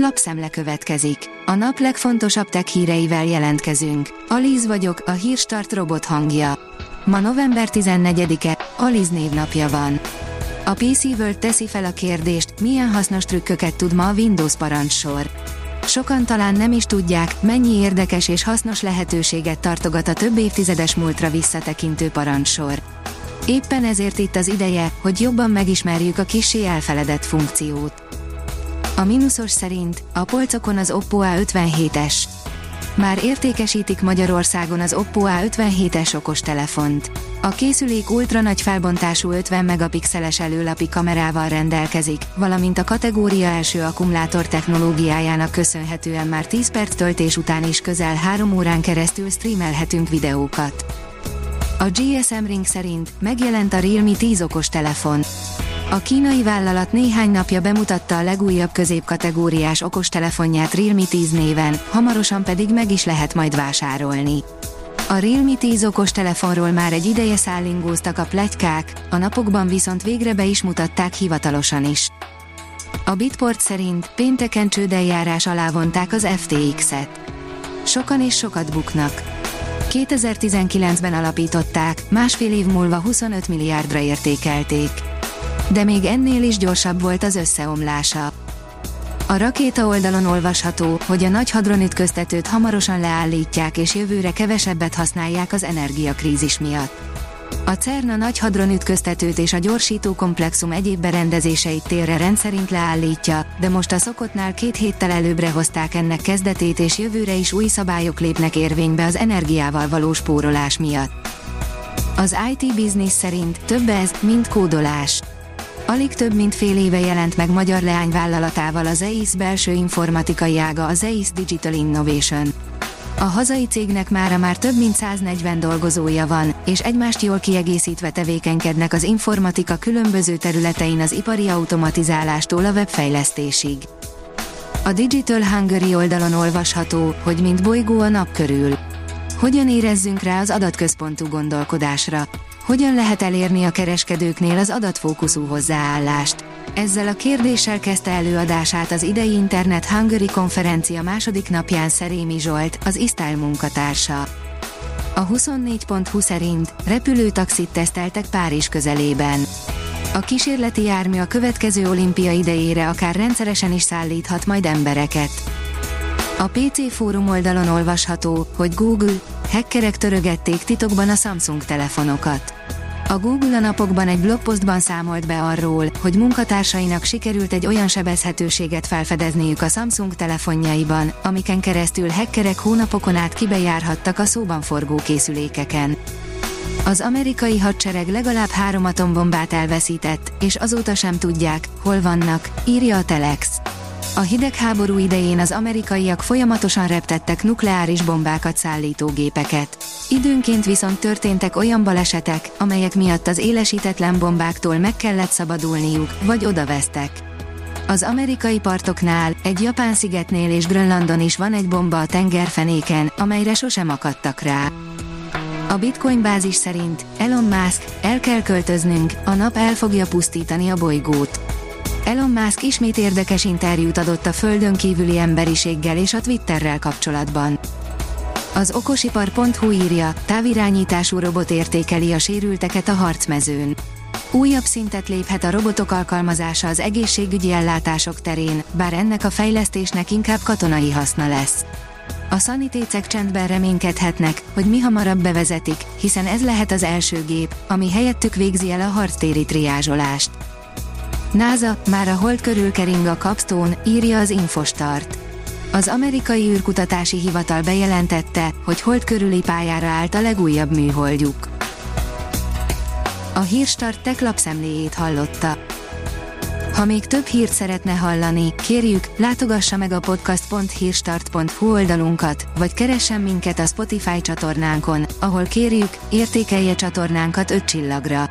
Lapszemle következik. A nap legfontosabb tech híreivel jelentkezünk. Alíz vagyok, a Hírstart robot hangja. Ma november 14-e, Alíz névnapja van. A PCWorld teszi fel a kérdést, milyen hasznos trükköket tud ma a Windows parancssor. Sokan talán nem is tudják, mennyi érdekes és hasznos lehetőséget tartogat a több évtizedes múltra visszatekintő parancsor. Éppen ezért itt az ideje, hogy jobban megismerjük a kissé elfeledett funkciót. A mínuszos szerint a polcokon az OPPO A57s. Már értékesítik Magyarországon az OPPO A57s okostelefont. A készülék ultra nagy felbontású 50 megapixeles előlapi kamerával rendelkezik, valamint a kategória első akkumulátor technológiájának köszönhetően már 10 perc töltés után is közel 3 órán keresztül streamelhetünk videókat. A GSM Ring szerint megjelent a Realme 10 okostelefon. A kínai vállalat néhány napja bemutatta a legújabb középkategóriás okostelefonját Realme 10 néven, hamarosan pedig meg is lehet majd vásárolni. A Realme 10 okostelefonról már egy ideje szállingóztak a pletykák, a napokban viszont végre be is mutatták hivatalosan is. A Bitport szerint pénteken csődeljárás alá vonták az FTX-et. Sokan és sokat buknak. 2019-ben alapították, másfél év múlva 25 milliárdra értékelték. De még ennél is gyorsabb volt az összeomlása. A rakéta oldalon olvasható, hogy a nagy hadronütköztetőt hamarosan leállítják és jövőre kevesebbet használják az energiakrízis miatt. A CERN a nagy hadronütköztetőt és a gyorsító komplexum egyéb berendezéseit térre rendszerint leállítja, de most a szokottnál 2 héttel előbbre hozták ennek kezdetét, és jövőre is új szabályok lépnek érvénybe az energiával való spórolás miatt. Az IT Business szerint több ez, mint kódolás. Alig több mint fél éve jelent meg magyar leányvállalatával az EISZ belső informatikai ága, az EISZ Digital Innovation. A hazai cégnek mára már több mint 140 dolgozója van, és egymást jól kiegészítve tevékenykednek az informatika különböző területein, az ipari automatizálástól a webfejlesztésig. A Digital Hungary oldalon olvasható, hogy mint bolygó a nap körül. Hogyan érezzünk rá az adatközpontú gondolkodásra? Hogyan lehet elérni a kereskedőknél az adatfókuszú hozzáállást? Ezzel a kérdéssel kezdte előadását az idei Internet Hungary konferencia második napján Szerémi Zsolt, az Isztál munkatársa. A 24.20 szerint repülőtaxit teszteltek Párizs közelében. A kísérleti jármű a következő olimpia idejére akár rendszeresen is szállíthat majd embereket. A PC fórum oldalon olvasható, hogy Google, hackerek törögették titokban a Samsung telefonokat. A Google a napokban egy blogposztban számolt be arról, hogy munkatársainak sikerült egy olyan sebezhetőséget felfedezniük a Samsung telefonjaiban, amiken keresztül hackerek hónapokon át kibejárhattak a szóban forgó készülékeken. Az amerikai hadsereg legalább 3 atombombát elveszített, és azóta sem tudják, hol vannak, írja a Telex. A hidegháború idején az amerikaiak folyamatosan reptettek nukleáris bombákat szállító gépeket. Időnként viszont történtek olyan balesetek, amelyek miatt az élesítetlen bombáktól meg kellett szabadulniuk, vagy odavesztek. Az amerikai partoknál, egy japán szigetnél és Grönlandon is van egy bomba a tengerfenéken, amelyre sosem akadtak rá. A Bitcoin bázis szerint Elon Musk, el kell költöznünk, a nap el fogja pusztítani a bolygót. Elon Musk ismét érdekes interjút adott a földön kívüli emberiséggel és a Twitterrel kapcsolatban. Az okosipar.hu írja, távirányítású robot értékeli a sérülteket a harcmezőn. Újabb szintet léphet a robotok alkalmazása az egészségügyi ellátások terén, bár ennek a fejlesztésnek inkább katonai haszna lesz. A szanitécek csendben reménykedhetnek, hogy mihamarabb bevezetik, hiszen ez lehet az első gép, ami helyettük végzi el a harctéri triázsolást. NASA, már a Hold körül kering a Capstone, írja az Infostart. Az amerikai űrkutatási hivatal bejelentette, hogy Hold körüli pályára állt a legújabb műholdjuk. A Hírstart tech lapszemléjét hallotta. Ha még több hírt szeretne hallani, kérjük, látogassa meg a podcast.hírstart.hu oldalunkat, vagy keressen minket a Spotify csatornánkon, ahol kérjük, értékelje csatornánkat 5 csillagra.